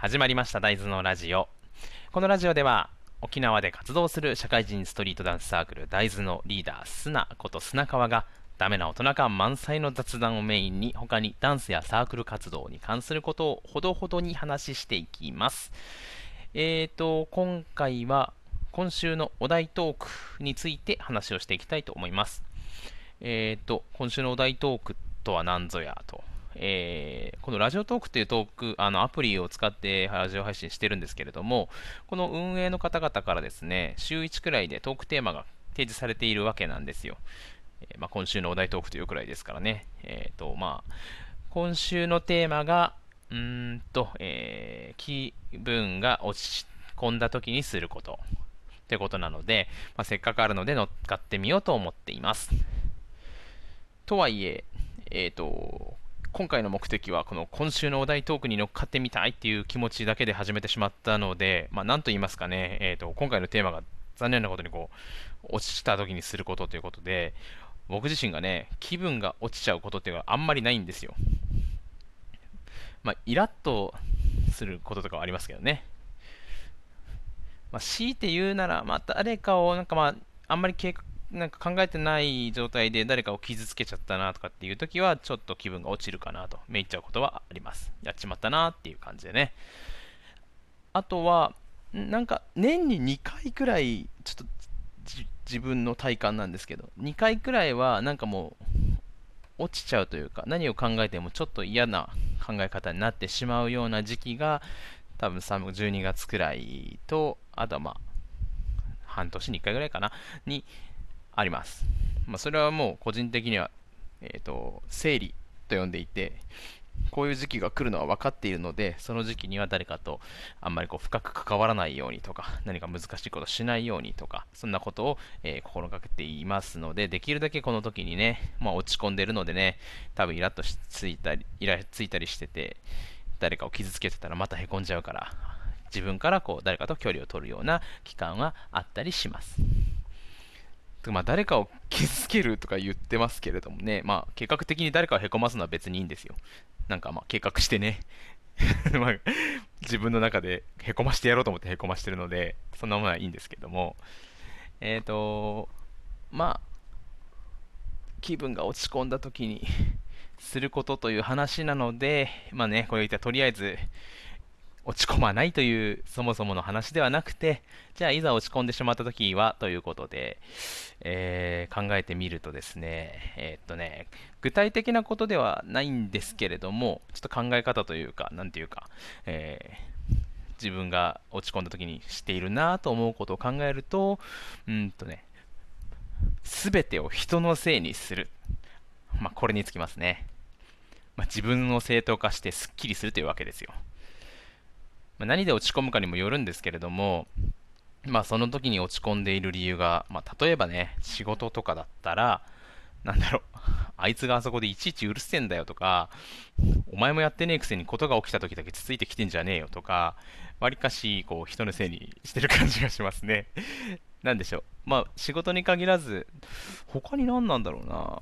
始まりました大豆のラジオ。このラジオでは沖縄で活動する社会人ストリートダンスサークル大豆のリーダースナこと砂川がダメな大人感満載の雑談をメインに、他にダンスやサークル活動に関することをほどほどに話していきます。今回は今週のお題トークについて話をしていきたいと思います。今週のお題トークとは何ぞやと、このラジオトークというトークアプリを使ってラジオ配信してるんですけれども、この運営の方々からですね、週1くらいでトークテーマが提示されているわけなんですよ。今週のお題トークというくらいですからね。今週のテーマが気分が落ち込んだ時にすることということなので、せっかくあるので乗っかってみようと思っています。とはいえ、今回の目的はこの今週のお題トークに乗っかってみたいっていう気持ちだけで始めてしまったので、なんと言いますかね、今回のテーマが残念なことに落ちた時にすることということで、僕自身がね、気分が落ちちゃうことっていうのはあんまりないんですよ。イラッとすることとかはありますけどね。強いて言うなら、誰かをあんまり考えてない状態で誰かを傷つけちゃったなとかっていう時はちょっと気分が落ちるかなとめいっちゃうことはあります。やっちまったなっていう感じでね。あとは年に2回くらい、ちょっと自分の体感なんですけど、2回くらいはもう落ちちゃうというか、何を考えてもちょっと嫌な考え方になってしまうような時期が多分12月くらいと、あとは半年に1回くらいかなにあります。それはもう個人的には、生理と呼んでいて、こういう時期が来るのは分かっているので、その時期には誰かとあんまり深く関わらないようにとか、何か難しいことしないようにとか、そんなことを、心がけていますので、できるだけこの時にね、落ち込んでるのでね、多分イラついたりしてて、誰かを傷つけてたらまたへこんじゃうから、自分から誰かと距離を取るような期間はあったりします。誰かを傷つけるとか言ってますけれどもね、計画的に誰かをへこますのは別にいいんですよ。計画してね自分の中でへこましてやろうと思ってへこましてるので、そんなものはいいんですけども、気分が落ち込んだ時にすることという話なので、これ言ったらとりあえず落ち込まないというそもそもの話ではなくて、じゃあいざ落ち込んでしまった時はということで、考えてみるとですね、具体的なことではないんですけれども、ちょっと考え方というか、自分が落ち込んだ時にしているなと思うことを考えると、全てを人のせいにする、これにつきますね。自分を正当化してすっきりするというわけですよ。何で落ち込むかにもよるんですけれども、その時に落ち込んでいる理由が、例えばね、仕事とかだったら、あいつがあそこでいちいちうるせえんだよとか、お前もやってねえくせにことが起きた時だけつついてきてんじゃねえよとか、わりかし人のせいにしてる感じがしますね。なんでしょう。仕事に限らず、他に何なんだろうな。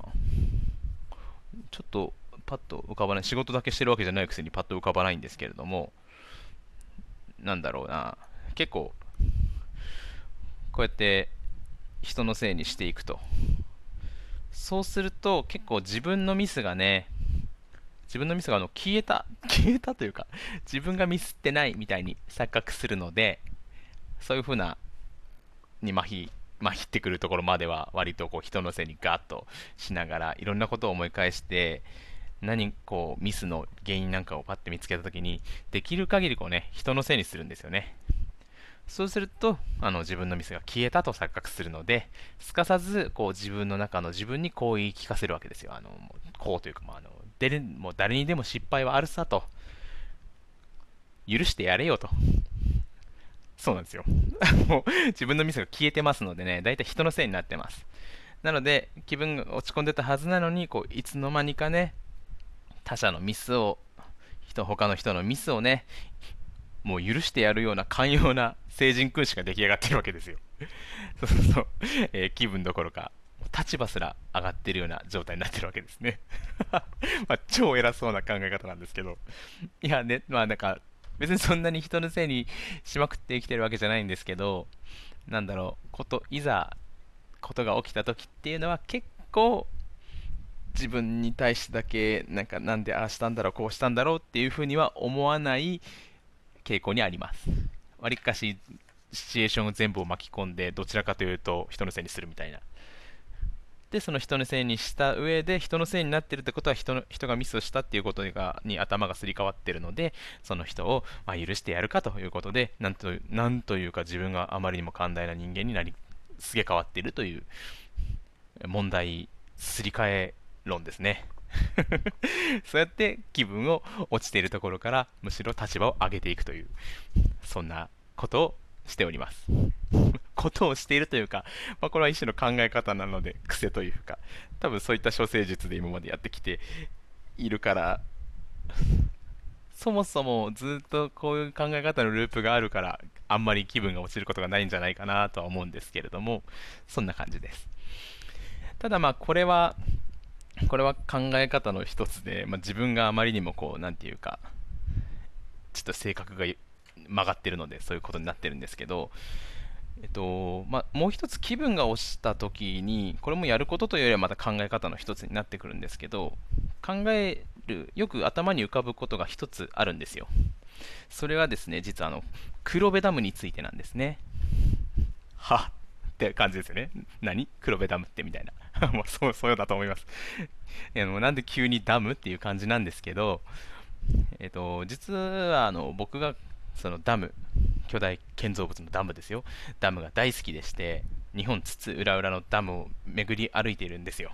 ちょっとパッと浮かばない。仕事だけしてるわけじゃないくせにパッと浮かばないんですけれども、結構こうやって人のせいにしていくと、そうすると結構自分のミスが消えたというか、自分がミスってないみたいに錯覚するので、そういうふうにまひってくるところまでは割と人のせいにガッとしながら、いろんなことを思い返して、ミスの原因なんかをパッて見つけたときに、できる限り人のせいにするんですよね。そうすると自分のミスが消えたと錯覚するので、すかさず自分の中の自分にこう言い聞かせるわけですよ。もう誰にでも失敗はあるさと、許してやれよと。そうなんですよもう自分のミスが消えてますのでね、だいたい人のせいになってます。なので気分が落ち込んでたはずなのに、いつの間にかね、他の人のミスをね、もう許してやるような寛容な聖人君子が出来上がってるわけですよそう、気分どころか立場すら上がってるような状態になってるわけですね超偉そうな考え方なんですけど、いやね、別にそんなに人のせいにしまくって生きてるわけじゃないんですけど、なんだろう、いざことが起きた時っていうのは結構自分に対してだけなんでああしたんだろうこうしたんだろうっていうふうには思わない傾向にあります。わりかしシチュエーションを全部を巻き込んで、どちらかというと人のせいにするみたいな。で、その人のせいにした上で、人のせいになってるってことは人がミスをしたっていうことに頭がすり替わってるので、その人を許してやるかということで、なんというか自分があまりにも寛大な人間になりすげ変わっているという問題すり替え論ですね。そうやって気分を落ちているところからむしろ立場を上げていくという、そんなことをしております。ことをしているというか、これは一種の考え方なので癖というか、多分そういった処世術で今までやってきているから、そもそもずっとこういう考え方のループがあるから、あんまり気分が落ちることがないんじゃないかなとは思うんですけれども、そんな感じです。ただこれは考え方の一つで、自分があまりにもなんていうか、ちょっと性格が曲がってるのでそういうことになってるんですけど、もう一つ気分が落ちた時に、これもやることというよりはまた考え方の一つになってくるんですけど、よく頭に浮かぶことが一つあるんですよ。それはですね、実は黒部ダムについてなんですね。はって感じですよね。何黒部ダムってみたいな。もうそうだと思います。なんで急にダムっていう感じなんですけど、実は僕がそのダム、巨大建造物のダムですよ。ダムが大好きでして、日本津々浦々のダムを巡り歩いているんですよ。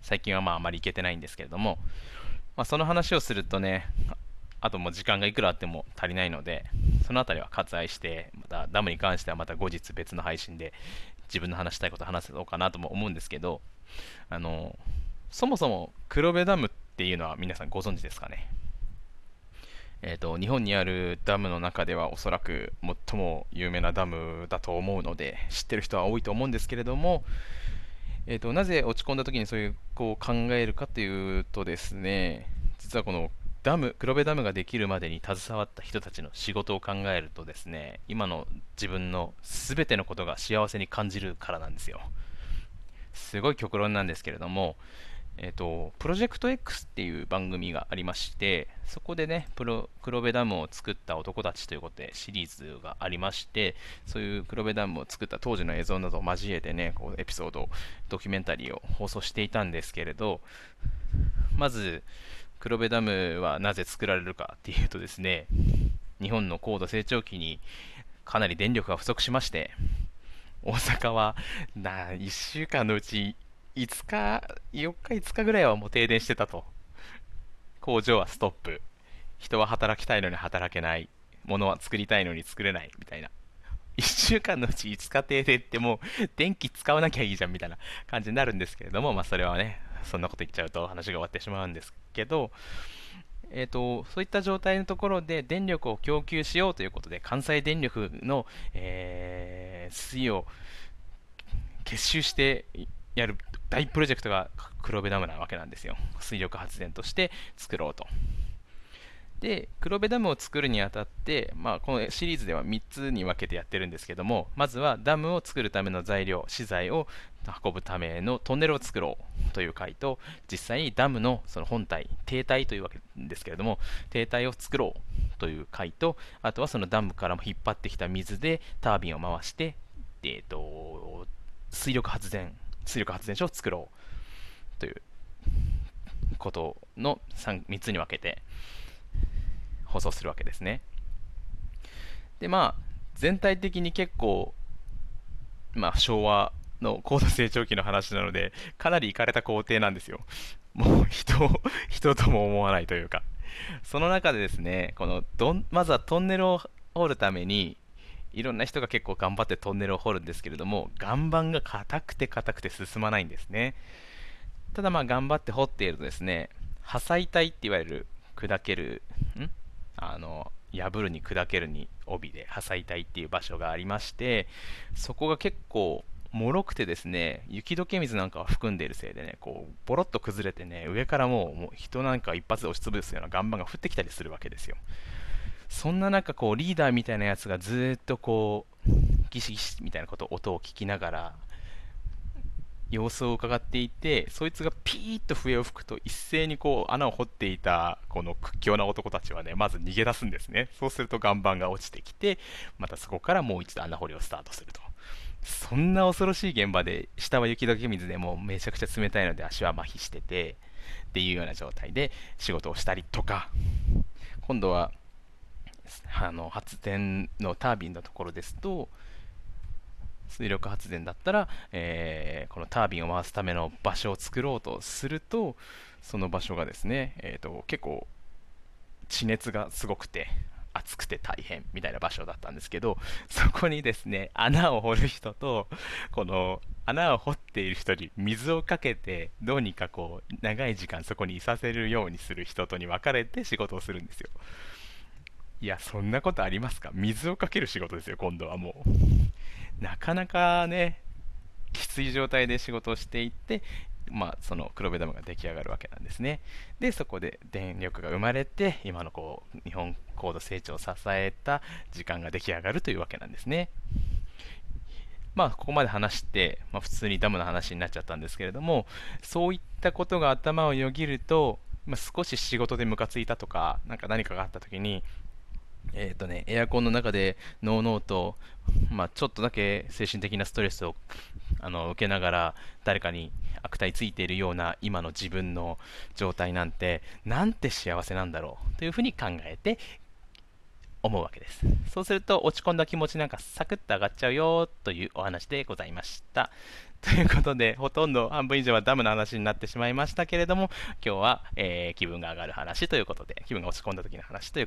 最近はあまり行けてないんですけれども、その話をするとね、あともう時間がいくらあっても足りないので、そのあたりは割愛して、またダムに関してはまた後日別の配信で自分の話したいことを話せそうかなとも思うんですけど、そもそも黒部ダムっていうのは皆さんご存知ですかね。日本にあるダムの中ではおそらく最も有名なダムだと思うので、知ってる人は多いと思うんですけれども、なぜ落ち込んだ時にそういう考えるかというとですね、実はこの黒部ダムができるまでに携わった人たちの仕事を考えるとですね、今の自分の全てのことが幸せに感じるからなんですよ。すごい極論なんですけれども、プロジェクト X っていう番組がありまして、そこでね、黒部ダムを作った男たちということでシリーズがありまして、そういう黒部ダムを作った当時の映像などを交えてね、エピソードドキュメンタリーを放送していたんですけれど、まず黒部ダムはなぜ作られるかっていうとですね、日本の高度成長期にかなり電力が不足しまして、大阪は1週間のうち4日5日ぐらいはもう停電してたと。工場はストップ、人は働きたいのに働けない、物は作りたいのに作れないみたいな。1週間のうち5日停電って、もう電気使わなきゃいいじゃんみたいな感じになるんですけれども、それはね、そんなこと言っちゃうと話が終わってしまうんですけど、そういった状態のところで電力を供給しようということで、関西電力の、水を結集してやる大プロジェクトが黒部ダムなわけなんですよ。水力発電として作ろうと。で、黒部ダムを作るにあたって、このシリーズでは3つに分けてやってるんですけども、まずはダムを作るための材料、資材を運ぶためのトンネルを作ろうという回と、実際にダムのその本体、堤体というわけですけれども、堤体を作ろうという回と、あとはそのダムからも引っ張ってきた水でタービンを回して、水力発電所を作ろうということの 3つに分けて放送するわけですね。で、全体的に結構、昭和の高度成長期の話なので、かなりイカれた工程なんですよ。もう人とも思わないというか。その中でですね、まずはトンネルを掘るために、いろんな人が結構頑張ってトンネルを掘るんですけれども、岩盤が硬くて進まないんですね。ただ頑張って掘っているとですね、破砕帯っていわゆる破るに砕けるに帯で破砕帯っていう場所がありまして、そこが結構脆くてですね、雪解け水なんかを含んでいるせいでね、ボロッと崩れてね、上からもう人なんか一発で押しつぶすような岩盤が降ってきたりするわけですよ。そんな中こうリーダーみたいなやつがずっとこうギシギシみたいな音を聞きながら様子を伺っていて、そいつがピーッと笛を吹くと一斉にこう穴を掘っていたこの屈強な男たちはね、まず逃げ出すんですね。そうすると岩盤が落ちてきて、またそこからもう一度穴掘りをスタートすると。そんな恐ろしい現場で、下は雪解け水でもうめちゃくちゃ冷たいので足は麻痺しててっていうような状態で仕事をしたりとか、今度は発電のタービンのところですと、水力発電だったら、このタービンを回すための場所を作ろうとすると、その場所がですね、結構地熱がすごくて暑くて大変みたいな場所だったんですけど、そこにですね穴を掘る人とこの穴を掘っている人に水をかけてどうにかこう長い時間そこにいさせるようにする人とに分かれて仕事をするんですよ。いや、そんなことありますか？水をかける仕事ですよ、今度はもう。なかなかね、きつい状態で仕事をしていって、その黒部ダムが出来上がるわけなんですね。で、そこで電力が生まれて、今のこう日本高度成長を支えた時間が出来上がるというわけなんですね。ここまで話して、普通にダムの話になっちゃったんですけれども、そういったことが頭をよぎると、少し仕事でムカついたとか、何かがあったときに、エアコンの中でのうのうと、ちょっとだけ精神的なストレスを受けながら誰かに悪態ついているような今の自分の状態なんて、なんて幸せなんだろうというふうに考えて思うわけです。そうすると落ち込んだ気持ちなんかサクッと上がっちゃうよというお話でございました。ということで、ほとんど半分以上はダムの話になってしまいましたけれども、今日は、気分が上がる話ということで、気分が落ち込んだ時の話ということで